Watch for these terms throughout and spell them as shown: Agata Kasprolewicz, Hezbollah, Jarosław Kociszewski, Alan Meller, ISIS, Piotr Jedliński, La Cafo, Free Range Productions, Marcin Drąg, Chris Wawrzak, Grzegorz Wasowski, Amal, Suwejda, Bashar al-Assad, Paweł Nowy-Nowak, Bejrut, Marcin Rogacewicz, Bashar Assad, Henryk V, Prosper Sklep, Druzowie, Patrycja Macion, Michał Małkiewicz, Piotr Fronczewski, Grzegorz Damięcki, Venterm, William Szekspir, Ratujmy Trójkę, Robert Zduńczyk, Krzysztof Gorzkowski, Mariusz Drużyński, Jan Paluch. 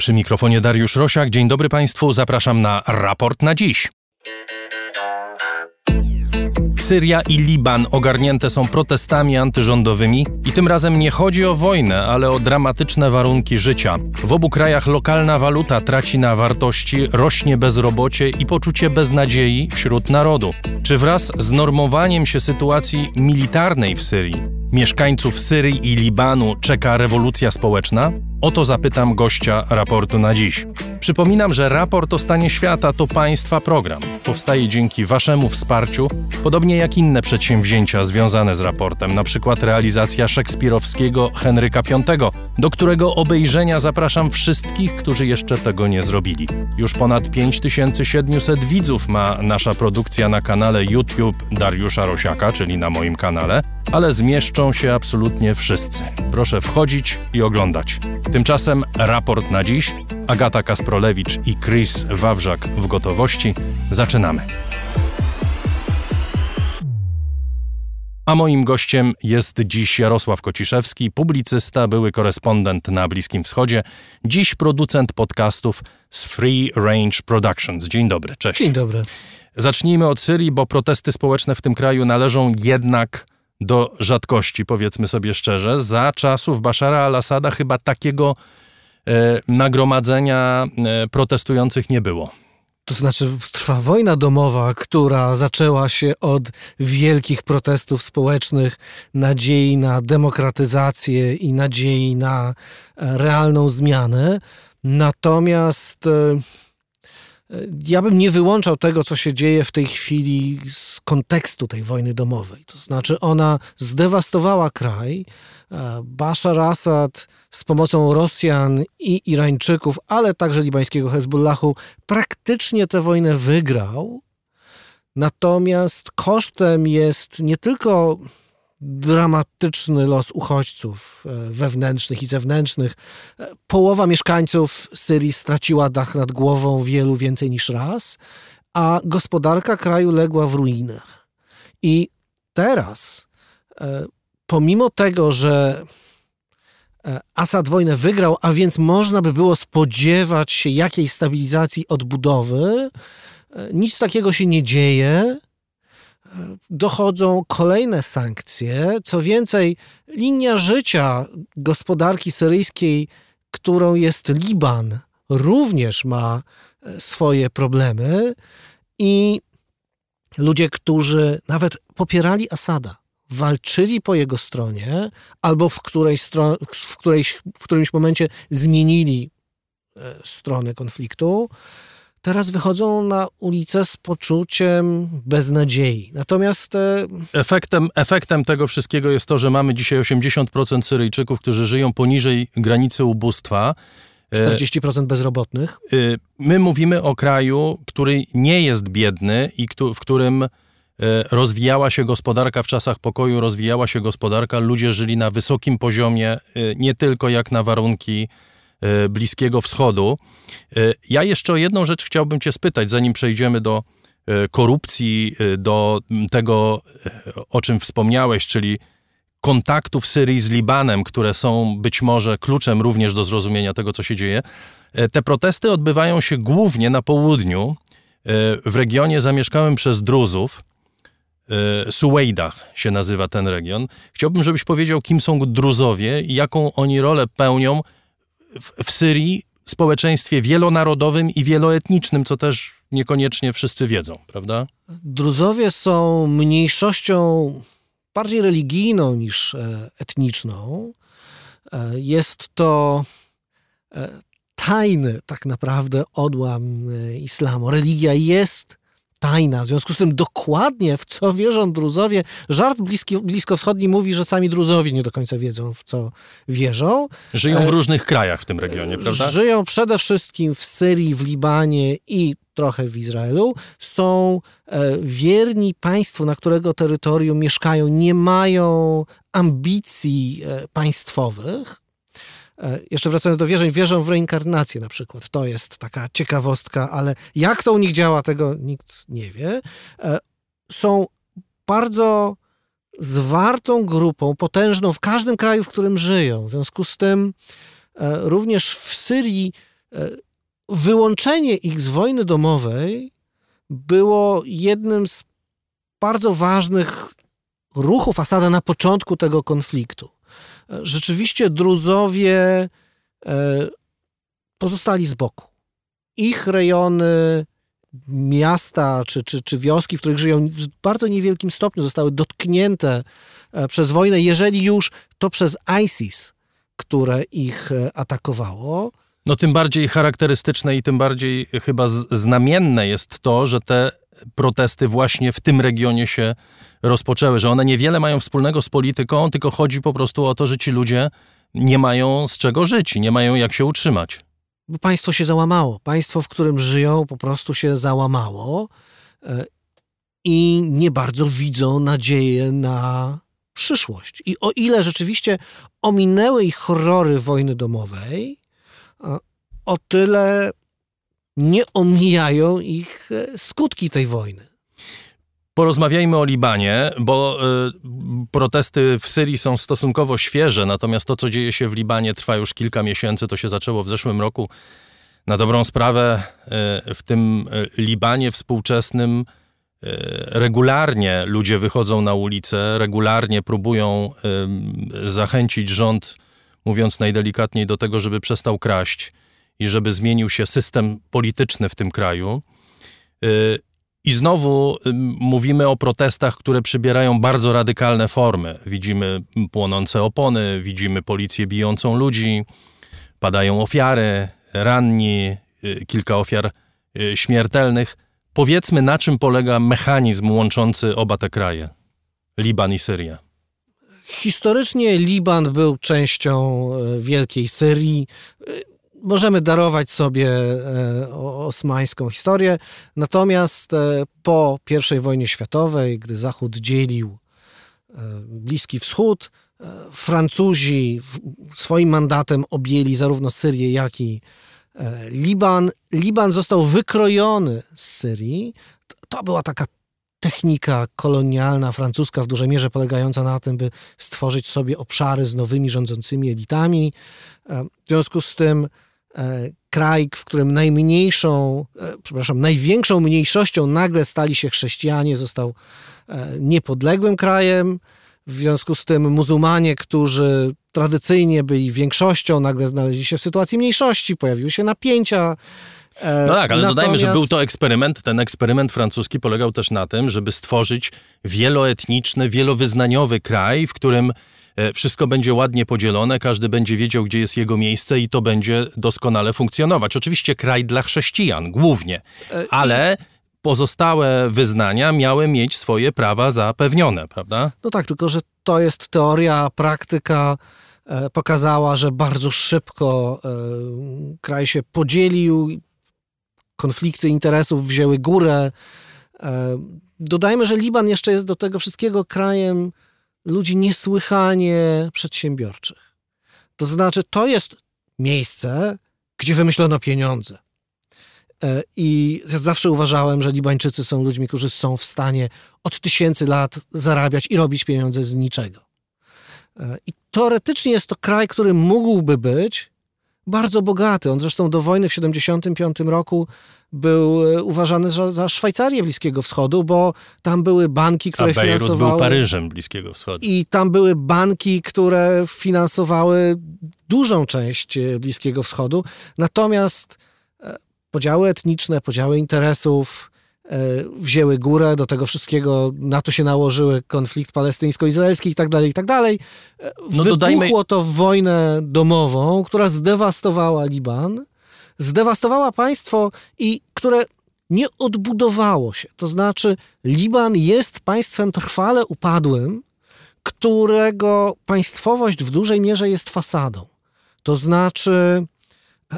Przy mikrofonie Dariusz Rosiak. Dzień dobry Państwu. Zapraszam na Raport na dziś. Syria i Liban ogarnięte są protestami antyrządowymi i tym razem nie chodzi o wojnę, ale o dramatyczne warunki życia. W obu krajach lokalna waluta traci na wartości, rośnie bezrobocie i poczucie beznadziei wśród narodu. Czy wraz z normowaniem się sytuacji militarnej w Syrii mieszkańców Syrii i Libanu czeka rewolucja społeczna? O to zapytam gościa Raportu na dziś. Przypominam, że Raport o stanie świata to Państwa program. Powstaje dzięki Waszemu wsparciu, podobnie jak inne przedsięwzięcia związane z raportem, na przykład realizacja szekspirowskiego Henryka V, do którego obejrzenia zapraszam wszystkich, którzy jeszcze tego nie zrobili. Już ponad 5700 widzów ma nasza produkcja na kanale YouTube Dariusza Rosiaka, czyli na moim kanale, ale zmieszczą się absolutnie wszyscy. Proszę wchodzić i oglądać. Tymczasem Raport na dziś. Agata Kasprolewicz i Chris Wawrzak w gotowości. Zaczynamy. A moim gościem jest dziś Jarosław Kociszewski, publicysta, były korespondent na Bliskim Wschodzie, dziś producent podcastów z Free Range Productions. Dzień dobry, cześć. Dzień dobry. Zacznijmy od Syrii, bo protesty społeczne w tym kraju należą jednak do rzadkości, powiedzmy sobie szczerze. Za czasów Bashara al-Assada chyba takiego nagromadzenia protestujących nie było. To znaczy trwa wojna domowa, która zaczęła się od wielkich protestów społecznych, nadziei na demokratyzację i nadziei na realną zmianę. Natomiast ja bym nie wyłączał tego, co się dzieje w tej chwili z kontekstu tej wojny domowej. To znaczy ona zdewastowała kraj. Bashar Assad z pomocą Rosjan i Irańczyków, ale także libańskiego Hezbollahu praktycznie tę wojnę wygrał. Natomiast kosztem jest nie tylko dramatyczny los uchodźców wewnętrznych i zewnętrznych. Połowa mieszkańców Syrii straciła dach nad głową, wielu więcej niż raz, a gospodarka kraju legła w ruinach. I teraz, pomimo tego, że Assad wojnę wygrał, a więc można by było spodziewać się jakiejś stabilizacji, odbudowy, nic takiego się nie dzieje. Dochodzą kolejne sankcje. Co więcej, linia życia gospodarki syryjskiej, którą jest Liban, również ma swoje problemy i ludzie, którzy nawet popierali Asada, walczyli po jego stronie albo w którymś momencie zmienili stronę konfliktu, teraz wychodzą na ulicę z poczuciem beznadziei. Natomiast Efektem tego wszystkiego jest to, że mamy dzisiaj 80% Syryjczyków, którzy żyją poniżej granicy ubóstwa. 40% bezrobotnych. My mówimy o kraju, który nie jest biedny i w którym rozwijała się gospodarka w czasach pokoju, rozwijała się gospodarka, ludzie żyli na wysokim poziomie, nie tylko jak na warunki Bliskiego Wschodu. Ja jeszcze o jedną rzecz chciałbym Cię spytać, zanim przejdziemy do korupcji, do tego, o czym wspomniałeś, czyli kontaktów Syrii z Libanem, które są być może kluczem również do zrozumienia tego, co się dzieje. Te protesty odbywają się głównie na południu, w regionie zamieszkałym przez Druzów. Suwejda się nazywa ten region. Chciałbym, żebyś powiedział, kim są Druzowie i jaką oni rolę pełnią w Syrii, społeczeństwie wielonarodowym i wieloetnicznym, co też niekoniecznie wszyscy wiedzą, prawda? Druzowie są mniejszością bardziej religijną niż etniczną. Jest to tajny tak naprawdę odłam islamu. Religia jest tajna. W związku z tym dokładnie w co wierzą Druzowie. Żart bliskowschodni mówi, że sami Druzowie nie do końca wiedzą, w co wierzą. Żyją w różnych krajach w tym regionie, prawda? Żyją przede wszystkim w Syrii, w Libanie i trochę w Izraelu. Są wierni państwu, na którego terytorium mieszkają. Nie mają ambicji państwowych. Jeszcze wracając do wierzeń, wierzą w reinkarnację na przykład. To jest taka ciekawostka, ale jak to u nich działa, tego nikt nie wie. Są bardzo zwartą grupą, potężną w każdym kraju, w którym żyją. W związku z tym również w Syrii Wyłączenie ich z wojny domowej było jednym z bardzo ważnych ruchów Asada na początku tego konfliktu. Rzeczywiście Druzowie pozostali z boku. Ich rejony, miasta czy wioski, w których żyją, w bardzo niewielkim stopniu zostały dotknięte przez wojnę, jeżeli już, to przez ISIS, które ich atakowało. No tym bardziej charakterystyczne i tym bardziej chyba znamienne jest to, że te protesty właśnie w tym regionie się rozpoczęły, że one niewiele mają wspólnego z polityką, tylko chodzi po prostu o to, że ci ludzie nie mają z czego żyć, nie mają jak się utrzymać. Bo państwo się załamało. Państwo, w którym żyją, po prostu się załamało i nie bardzo widzą nadziei na przyszłość. I o ile rzeczywiście ominęły ich horrory wojny domowej, o tyle nie omijają ich skutki tej wojny. Porozmawiajmy o Libanie, bo protesty w Syrii są stosunkowo świeże, natomiast to, co dzieje się w Libanie, trwa już kilka miesięcy. To się zaczęło w zeszłym roku. Na dobrą sprawę w tym Libanie współczesnym regularnie ludzie wychodzą na ulicę, regularnie próbują zachęcić rząd, mówiąc najdelikatniej, do tego, żeby przestał kraść i żeby zmienił się system polityczny w tym kraju. I znowu mówimy o protestach, które przybierają bardzo radykalne formy. Widzimy płonące opony, widzimy policję bijącą ludzi, padają ofiary, ranni, kilka ofiar śmiertelnych. Powiedzmy, na czym polega mechanizm łączący oba te kraje, Liban i Syria. Historycznie Liban był częścią Wielkiej Syrii. Możemy darować sobie osmańską historię, natomiast po I wojnie światowej, gdy Zachód dzielił Bliski Wschód, Francuzi swoim mandatem objęli zarówno Syrię, jak i Liban. Liban został wykrojony z Syrii. To była taka technika kolonialna francuska w dużej mierze polegająca na tym, by stworzyć sobie obszary z nowymi rządzącymi elitami. W związku z tym kraj, w którym największą mniejszością nagle stali się chrześcijanie, został niepodległym krajem. W związku z tym muzułmanie, którzy tradycyjnie byli większością, nagle znaleźli się w sytuacji mniejszości, pojawiły się napięcia. No tak, ale dodajmy, że był to eksperyment. Ten eksperyment francuski polegał też na tym, żeby stworzyć wieloetniczny, wielowyznaniowy kraj, w którym wszystko będzie ładnie podzielone, każdy będzie wiedział, gdzie jest jego miejsce i to będzie doskonale funkcjonować. Oczywiście kraj dla chrześcijan głównie, ale pozostałe wyznania miały mieć swoje prawa zapewnione, prawda? No tak, tylko że to jest teoria, praktyka pokazała, że bardzo szybko kraj się podzielił, konflikty interesów wzięły górę. Dodajmy, że Liban jeszcze jest do tego wszystkiego krajem ludzi niesłychanie przedsiębiorczych. To znaczy, to jest miejsce, gdzie wymyślono pieniądze. I ja zawsze uważałem, że Libańczycy są ludźmi, którzy są w stanie od tysięcy lat zarabiać i robić pieniądze z niczego. I teoretycznie jest to kraj, który mógłby być bardzo bogaty. On zresztą do wojny w 1975 roku był uważany za Szwajcarię Bliskiego Wschodu, bo tam były banki, które finansowały... Bejrut był Paryżem Bliskiego Wschodu. I tam były banki, które finansowały dużą część Bliskiego Wschodu. Natomiast podziały etniczne, podziały interesów wzięły górę. Do tego wszystkiego na to się nałożyły konflikt palestyńsko-izraelski i tak dalej, i tak dalej. Wybuchło to w wojnę domową, która zdewastowała Liban, zdewastowała państwo i które nie odbudowało się. To znaczy Liban jest państwem trwale upadłym, którego państwowość w dużej mierze jest fasadą. To znaczy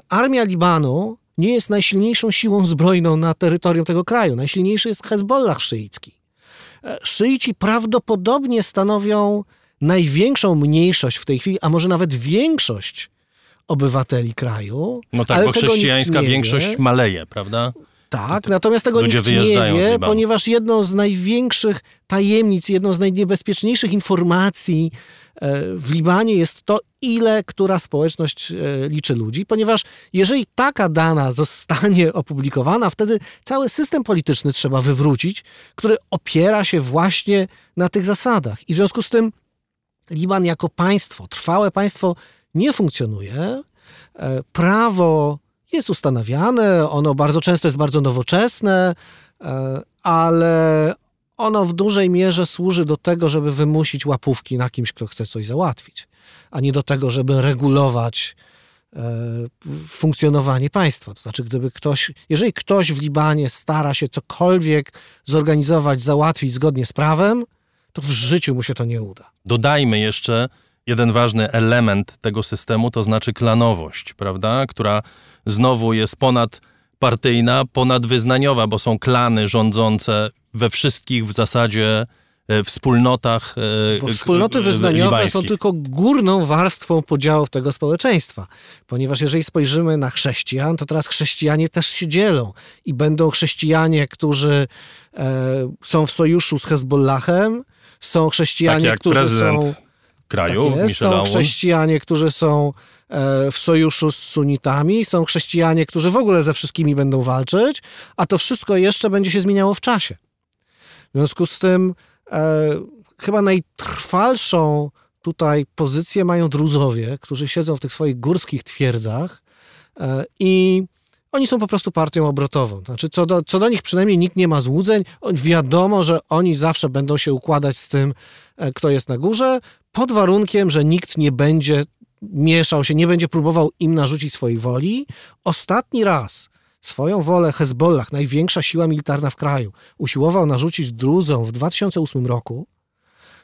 armia Libanu nie jest najsilniejszą siłą zbrojną na terytorium tego kraju. Najsilniejszy jest Hezbollah szyicki. Szyici prawdopodobnie stanowią największą mniejszość w tej chwili, a może nawet większość obywateli kraju. No tak, bo chrześcijańska większość maleje, prawda? Tak, natomiast tego nikt nie wie, ponieważ jedną z największych tajemnic, jedną z najniebezpieczniejszych informacji w Libanie jest to, ile która społeczność liczy ludzi, ponieważ jeżeli taka dana zostanie opublikowana, wtedy cały system polityczny trzeba wywrócić, który opiera się właśnie na tych zasadach. I w związku z tym Liban jako państwo, trwałe państwo nie funkcjonuje. Prawo jest ustanawiane, ono bardzo często jest bardzo nowoczesne, ale ono w dużej mierze służy do tego, żeby wymusić łapówki na kimś, kto chce coś załatwić, a nie do tego, żeby regulować funkcjonowanie państwa. To znaczy, jeżeli ktoś w Libanie stara się cokolwiek zorganizować, załatwić zgodnie z prawem, to w życiu mu się to nie uda. Dodajmy jeszcze jeden ważny element tego systemu, to znaczy klanowość, prawda? Która znowu jest ponadpartyjna, ponadwyznaniowa, bo są klany rządzące we wszystkich w zasadzie wspólnotach libańskich. Bo wspólnoty wyznaniowe są tylko górną warstwą podziałów tego społeczeństwa. Ponieważ jeżeli spojrzymy na chrześcijan, to teraz chrześcijanie też się dzielą. I będą chrześcijanie, którzy są w sojuszu z Hezbollahem, są chrześcijanie, tak którzy są... kraju, tak jest. Są chrześcijanie, którzy są w sojuszu z sunitami, są chrześcijanie, którzy w ogóle ze wszystkimi będą walczyć, a to wszystko jeszcze będzie się zmieniało w czasie. W związku z tym chyba najtrwalszą tutaj pozycję mają Druzowie, którzy siedzą w tych swoich górskich twierdzach i oni są po prostu partią obrotową. Znaczy, co do nich przynajmniej nikt nie ma złudzeń. Wiadomo, że oni zawsze będą się układać z tym, kto jest na górze, pod warunkiem, że nikt nie będzie mieszał się, nie będzie próbował im narzucić swojej woli. Ostatni raz swoją wolę Hezbollah, największa siła militarna w kraju, usiłował narzucić Druzom w 2008 roku,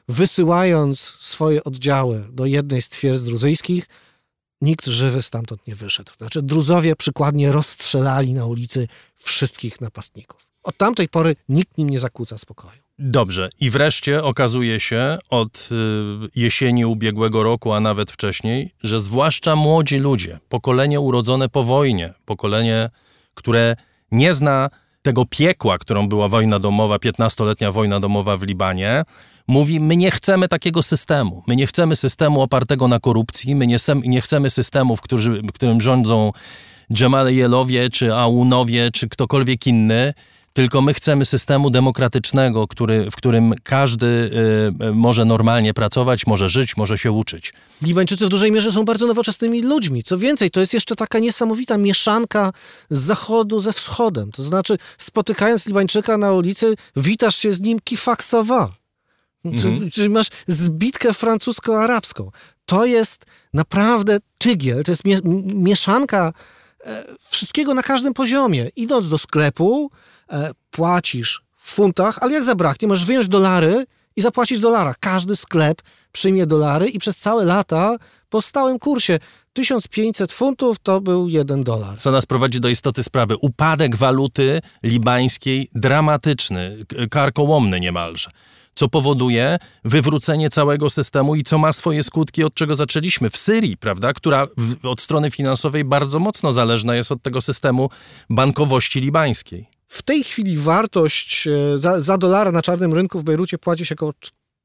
wysyłając swoje oddziały do jednej z twierdz druzyjskich. Nikt żywy stamtąd nie wyszedł. Znaczy, Druzowie przykładnie rozstrzelali na ulicy wszystkich napastników. Od tamtej pory nikt nim nie zakłóca spokoju. Dobrze. I wreszcie okazuje się od jesieni ubiegłego roku, a nawet wcześniej, że zwłaszcza młodzi ludzie, pokolenie urodzone po wojnie, pokolenie, które nie zna tego piekła, którą była wojna domowa, 15-letnia wojna domowa w Libanie, mówi, my nie chcemy takiego systemu. My nie chcemy systemu opartego na korupcji, my nie chcemy systemu, w którym rządzą Dżemalejelowie, czy Aunowie, czy ktokolwiek inny, tylko my chcemy systemu demokratycznego, w którym każdy może normalnie pracować, może żyć, może się uczyć. Libańczycy w dużej mierze są bardzo nowoczesnymi ludźmi. Co więcej, to jest jeszcze taka niesamowita mieszanka z zachodu ze wschodem. To znaczy, spotykając Libańczyka na ulicy, witasz się z nim kifak sawa. Czyli masz zbitkę francusko-arabską. To jest naprawdę tygiel, to jest mieszanka wszystkiego na każdym poziomie. Idąc do sklepu, płacisz w funtach, ale jak zabraknie, możesz wyjąć dolary i zapłacić w dolarach. Każdy sklep przyjmie dolary i przez całe lata po stałym kursie 1500 funtów to był $1. Co nas prowadzi do istoty sprawy. Upadek waluty libańskiej dramatyczny, karkołomny niemalże. Co powoduje wywrócenie całego systemu i co ma swoje skutki, od czego zaczęliśmy. W Syrii, prawda, która od strony finansowej bardzo mocno zależna jest od tego systemu bankowości libańskiej. W tej chwili wartość za dolara na czarnym rynku w Bejrucie płaci się około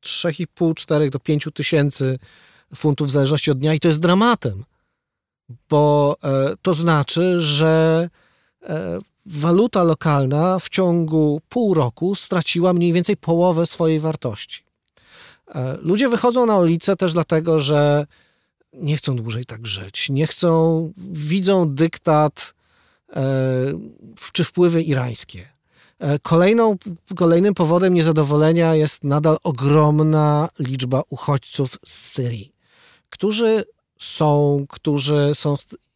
3,5, 4 do 5 tysięcy funtów w zależności od dnia i to jest dramatem, bo to znaczy, że waluta lokalna w ciągu pół roku straciła mniej więcej połowę swojej wartości. Ludzie wychodzą na ulicę też dlatego, że nie chcą dłużej tak żyć. Nie chcą, widzą dyktat czy wpływy irańskie. Kolejnym powodem niezadowolenia jest nadal ogromna liczba uchodźców z Syrii, którzy są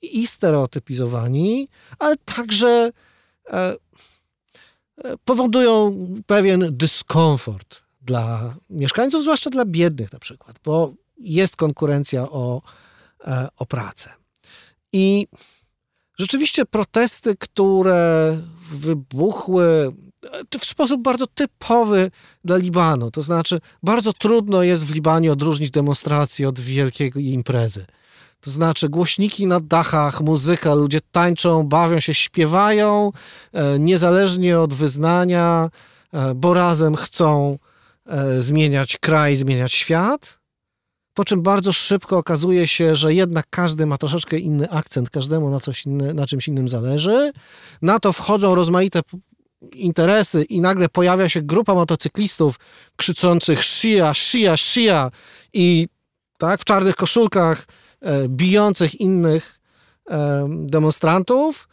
i stereotypizowani, ale także powodują pewien dyskomfort dla mieszkańców, zwłaszcza dla biednych na przykład, bo jest konkurencja o pracę. I rzeczywiście protesty, które wybuchły w sposób bardzo typowy dla Libanu, to znaczy bardzo trudno jest w Libanie odróżnić demonstrację od wielkiej imprezy. To znaczy głośniki na dachach, muzyka, ludzie tańczą, bawią się, śpiewają, niezależnie od wyznania, bo razem chcą zmieniać kraj, zmieniać świat. Po czym bardzo szybko okazuje się, że jednak każdy ma troszeczkę inny akcent, każdemu na czymś innym zależy. Na to wchodzą rozmaite interesy i nagle pojawia się grupa motocyklistów krzyczących Shia, Shia, Shia i tak w czarnych koszulkach bijących innych demonstrantów.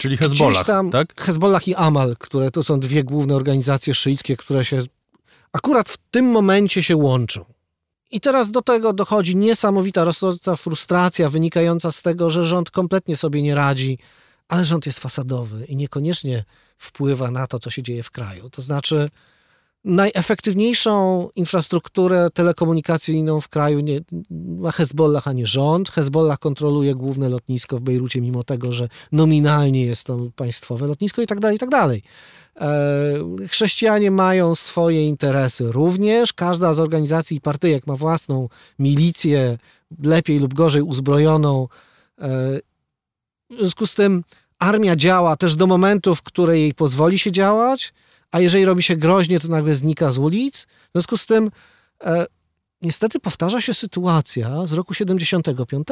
Czyli Hezbollah, tak? Hezbollah i Amal, które to są dwie główne organizacje szyickie, które się akurat w tym momencie się łączą. I teraz do tego dochodzi niesamowita rosnąca frustracja wynikająca z tego, że rząd kompletnie sobie nie radzi, ale rząd jest fasadowy i niekoniecznie wpływa na to, co się dzieje w kraju. To znaczy najefektywniejszą infrastrukturę telekomunikacyjną w kraju ma Hezbollah, a nie rząd. Hezbollah kontroluje główne lotnisko w Bejrucie, mimo tego, że nominalnie jest to państwowe lotnisko i tak dalej, i tak dalej. Chrześcijanie mają swoje interesy również. Każda z organizacji i partyjek ma własną milicję, lepiej lub gorzej uzbrojoną. W związku z tym armia działa też do momentu, w którym jej pozwoli się działać, a jeżeli robi się groźnie, to nagle znika z ulic. W związku z tym niestety powtarza się sytuacja z roku 75.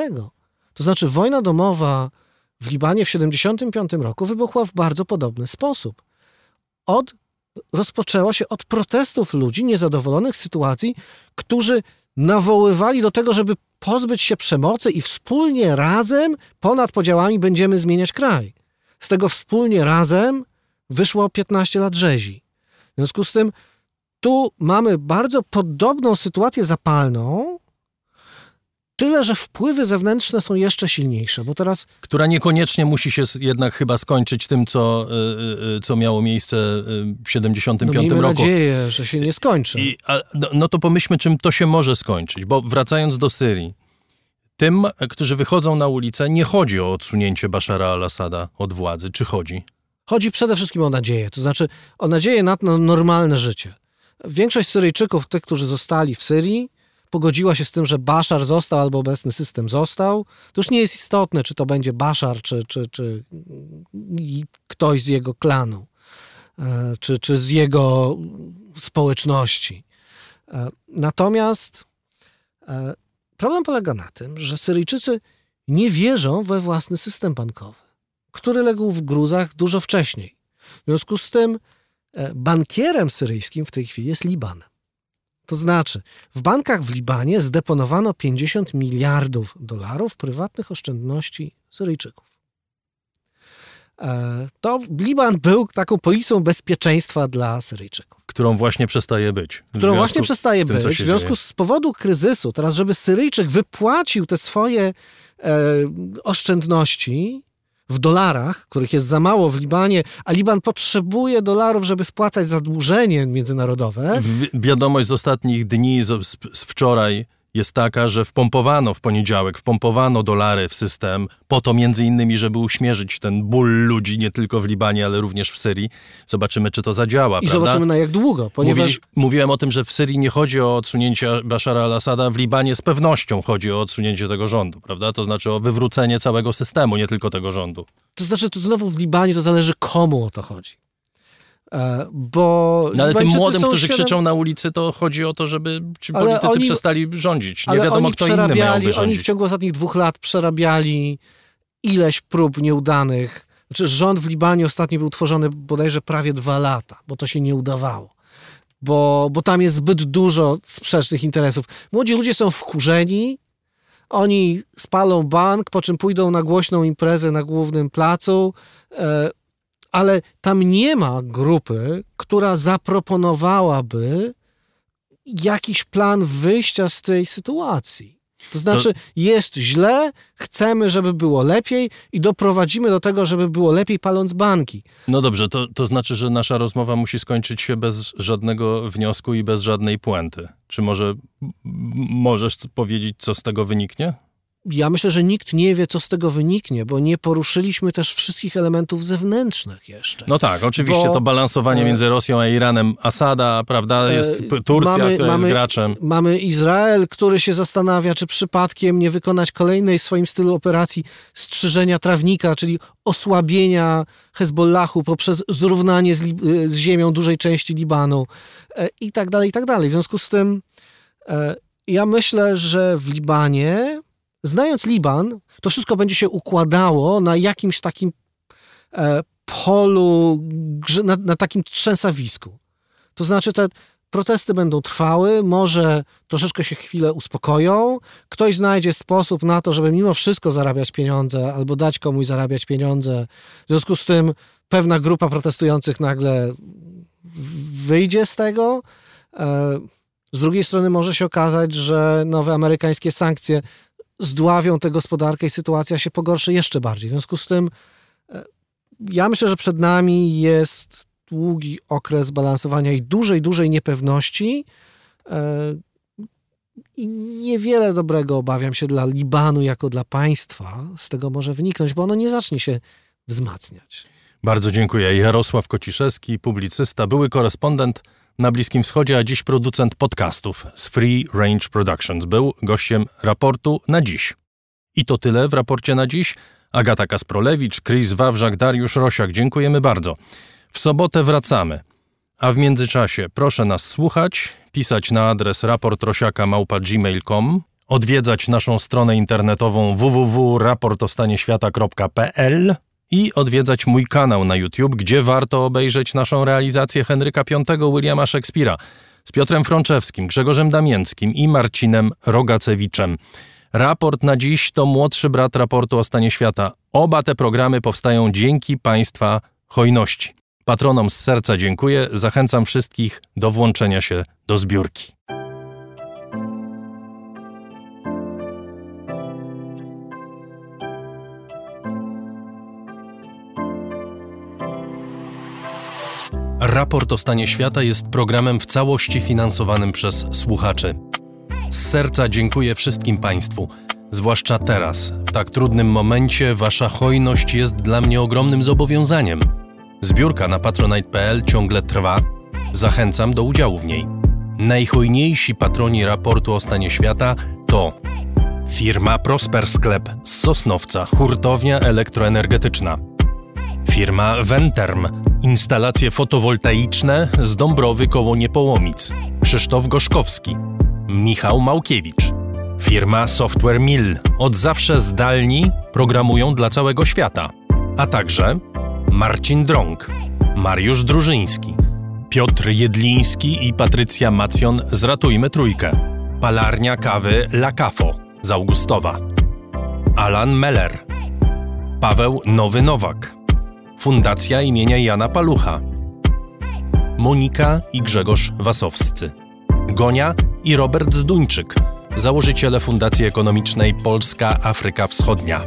To znaczy wojna domowa w Libanie w 75 roku wybuchła w bardzo podobny sposób. Rozpoczęła się od protestów ludzi niezadowolonych z sytuacji, którzy nawoływali do tego, żeby pozbyć się przemocy i wspólnie, razem, ponad podziałami będziemy zmieniać kraj. Z tego wspólnie, razem wyszło 15 lat rzezi. W związku z tym tu mamy bardzo podobną sytuację zapalną, tyle, że wpływy zewnętrzne są jeszcze silniejsze, bo teraz... Która niekoniecznie musi się jednak chyba skończyć tym, co miało miejsce w 75 roku. Miejmy nadzieję, że się nie skończy. No to pomyślmy, czym to się może skończyć, bo wracając do Syrii, tym, którzy wychodzą na ulicę, nie chodzi o odsunięcie Bashara al-Assada od władzy. Czy chodzi? Chodzi przede wszystkim o nadzieję, to znaczy o nadzieję na normalne życie. Większość Syryjczyków, tych, którzy zostali w Syrii, pogodziła się z tym, że Bashar został albo obecny system został. To już nie jest istotne, czy to będzie Bashar, czy ktoś z jego klanu, czy z jego społeczności. Natomiast problem polega na tym, że Syryjczycy nie wierzą we własny system bankowy, który legł w gruzach dużo wcześniej. W związku z tym bankierem syryjskim w tej chwili jest Liban. To znaczy, w bankach w Libanie zdeponowano 50 miliardów dolarów prywatnych oszczędności Syryjczyków. To Liban był taką polisą bezpieczeństwa dla Syryjczyków. Którą właśnie przestaje być. Którą właśnie przestaje być. W związku z powodu kryzysu, teraz żeby Syryjczyk wypłacił te swoje oszczędności w dolarach, których jest za mało w Libanie, a Liban potrzebuje dolarów, żeby spłacać zadłużenie międzynarodowe. Wiadomość z ostatnich dni, z wczoraj jest taka, że w poniedziałek wpompowano dolary w system, po to między innymi, żeby uśmierzyć ten ból ludzi nie tylko w Libanie, ale również w Syrii. Zobaczymy, czy to zadziała, prawda? I zobaczymy na jak długo, ponieważ... Mówiłem o tym, że w Syrii nie chodzi o odsunięcie Bashara al-Assada, w Libanie z pewnością chodzi o odsunięcie tego rządu, prawda? To znaczy o wywrócenie całego systemu, nie tylko tego rządu. To znaczy, to znowu w Libanie to zależy komu o to chodzi. Bo ale tym młodym, którzy krzyczą na ulicy, to chodzi o to, żeby ci politycy przestali rządzić. Nie wiadomo, kto inny miałby rządzić. Oni w ciągu ostatnich 2 lat przerabiali ileś prób nieudanych. Znaczy rząd w Libanie ostatnio był tworzony bodajże prawie 2 lata, bo to się nie udawało. Bo tam jest zbyt dużo sprzecznych interesów. Młodzi ludzie są wkurzeni, oni spalą bank, po czym pójdą na głośną imprezę na głównym placu, ale tam nie ma grupy, która zaproponowałaby jakiś plan wyjścia z tej sytuacji. To znaczy jest źle, chcemy, żeby było lepiej i doprowadzimy do tego, żeby było lepiej, paląc banki. No dobrze, to znaczy, że nasza rozmowa musi skończyć się bez żadnego wniosku i bez żadnej puenty. Czy możesz powiedzieć, co z tego wyniknie? Ja myślę, że nikt nie wie, co z tego wyniknie, bo nie poruszyliśmy też wszystkich elementów zewnętrznych jeszcze. No tak, oczywiście to balansowanie między Rosją a Iranem Asada, prawda, jest Turcja, która jest graczem. Mamy Izrael, który się zastanawia, czy przypadkiem nie wykonać kolejnej w swoim stylu operacji strzyżenia trawnika, czyli osłabienia Hezbollahu poprzez zrównanie z ziemią dużej części Libanu i tak dalej, i tak dalej. W związku z tym ja myślę, że w Libanie, znając Liban, to wszystko będzie się układało na jakimś takim polu, na takim trzęsawisku. To znaczy te protesty będą trwały, może troszeczkę się chwilę uspokoją, ktoś znajdzie sposób na to, żeby mimo wszystko zarabiać pieniądze albo dać komuś zarabiać pieniądze. W związku z tym pewna grupa protestujących nagle wyjdzie z tego. Z drugiej strony może się okazać, że nowe amerykańskie sankcje zdławią tę gospodarkę i sytuacja się pogorszy jeszcze bardziej. W związku z tym ja myślę, że przed nami jest długi okres balansowania i dużej niepewności. I niewiele dobrego, obawiam się, dla Libanu jako dla państwa z tego może wyniknąć, bo ono nie zacznie się wzmacniać. Bardzo dziękuję. Jarosław Kociszewski, publicysta, były korespondent na Bliskim Wschodzie, a dziś producent podcastów z Free Range Productions. Był gościem raportu na dziś. I to tyle w raporcie na dziś. Agata Kasprolewicz, Chris Wawrzak, Dariusz Rosiak. Dziękujemy bardzo. W sobotę wracamy. A w międzyczasie proszę nas słuchać, pisać na adres raportrosiaka@gmail.com, odwiedzać naszą stronę internetową www.raportostanieświata.pl i odwiedzać mój kanał na YouTube, gdzie warto obejrzeć naszą realizację Henryka V, Williama Szekspira z Piotrem Fronczewskim, Grzegorzem Damięckim i Marcinem Rogacewiczem. Raport na dziś to młodszy brat raportu o stanie świata. Oba te programy powstają dzięki Państwa hojności. Patronom z serca dziękuję. Zachęcam wszystkich do włączenia się do zbiórki. Raport o stanie świata jest programem w całości finansowanym przez słuchaczy. Z serca dziękuję wszystkim Państwu, zwłaszcza teraz, w tak trudnym momencie. Wasza hojność jest dla mnie ogromnym zobowiązaniem. Zbiórka na patronite.pl ciągle trwa. Zachęcam do udziału w niej. Najhojniejsi patroni raportu o stanie świata to firma Prosper Sklep z Sosnowca, hurtownia elektroenergetyczna, firma Venterm, instalacje fotowoltaiczne z Dąbrowy koło Niepołomic, Krzysztof Gorzkowski, Michał Małkiewicz, firma Software Mill, od zawsze zdalni programują dla całego świata, a także Marcin Drąg, Mariusz Drużyński, Piotr Jedliński i Patrycja Macion z Ratujmy Trójkę, palarnia kawy La Cafo z Augustowa, Alan Meller, Paweł Nowy-Nowak, Fundacja imienia Jana Palucha, Monika i Grzegorz Wasowscy, Gonia i Robert Zduńczyk, założyciele Fundacji Ekonomicznej Polska Afryka Wschodnia.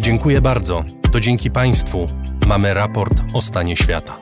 Dziękuję bardzo. To dzięki Państwu mamy raport o stanie świata.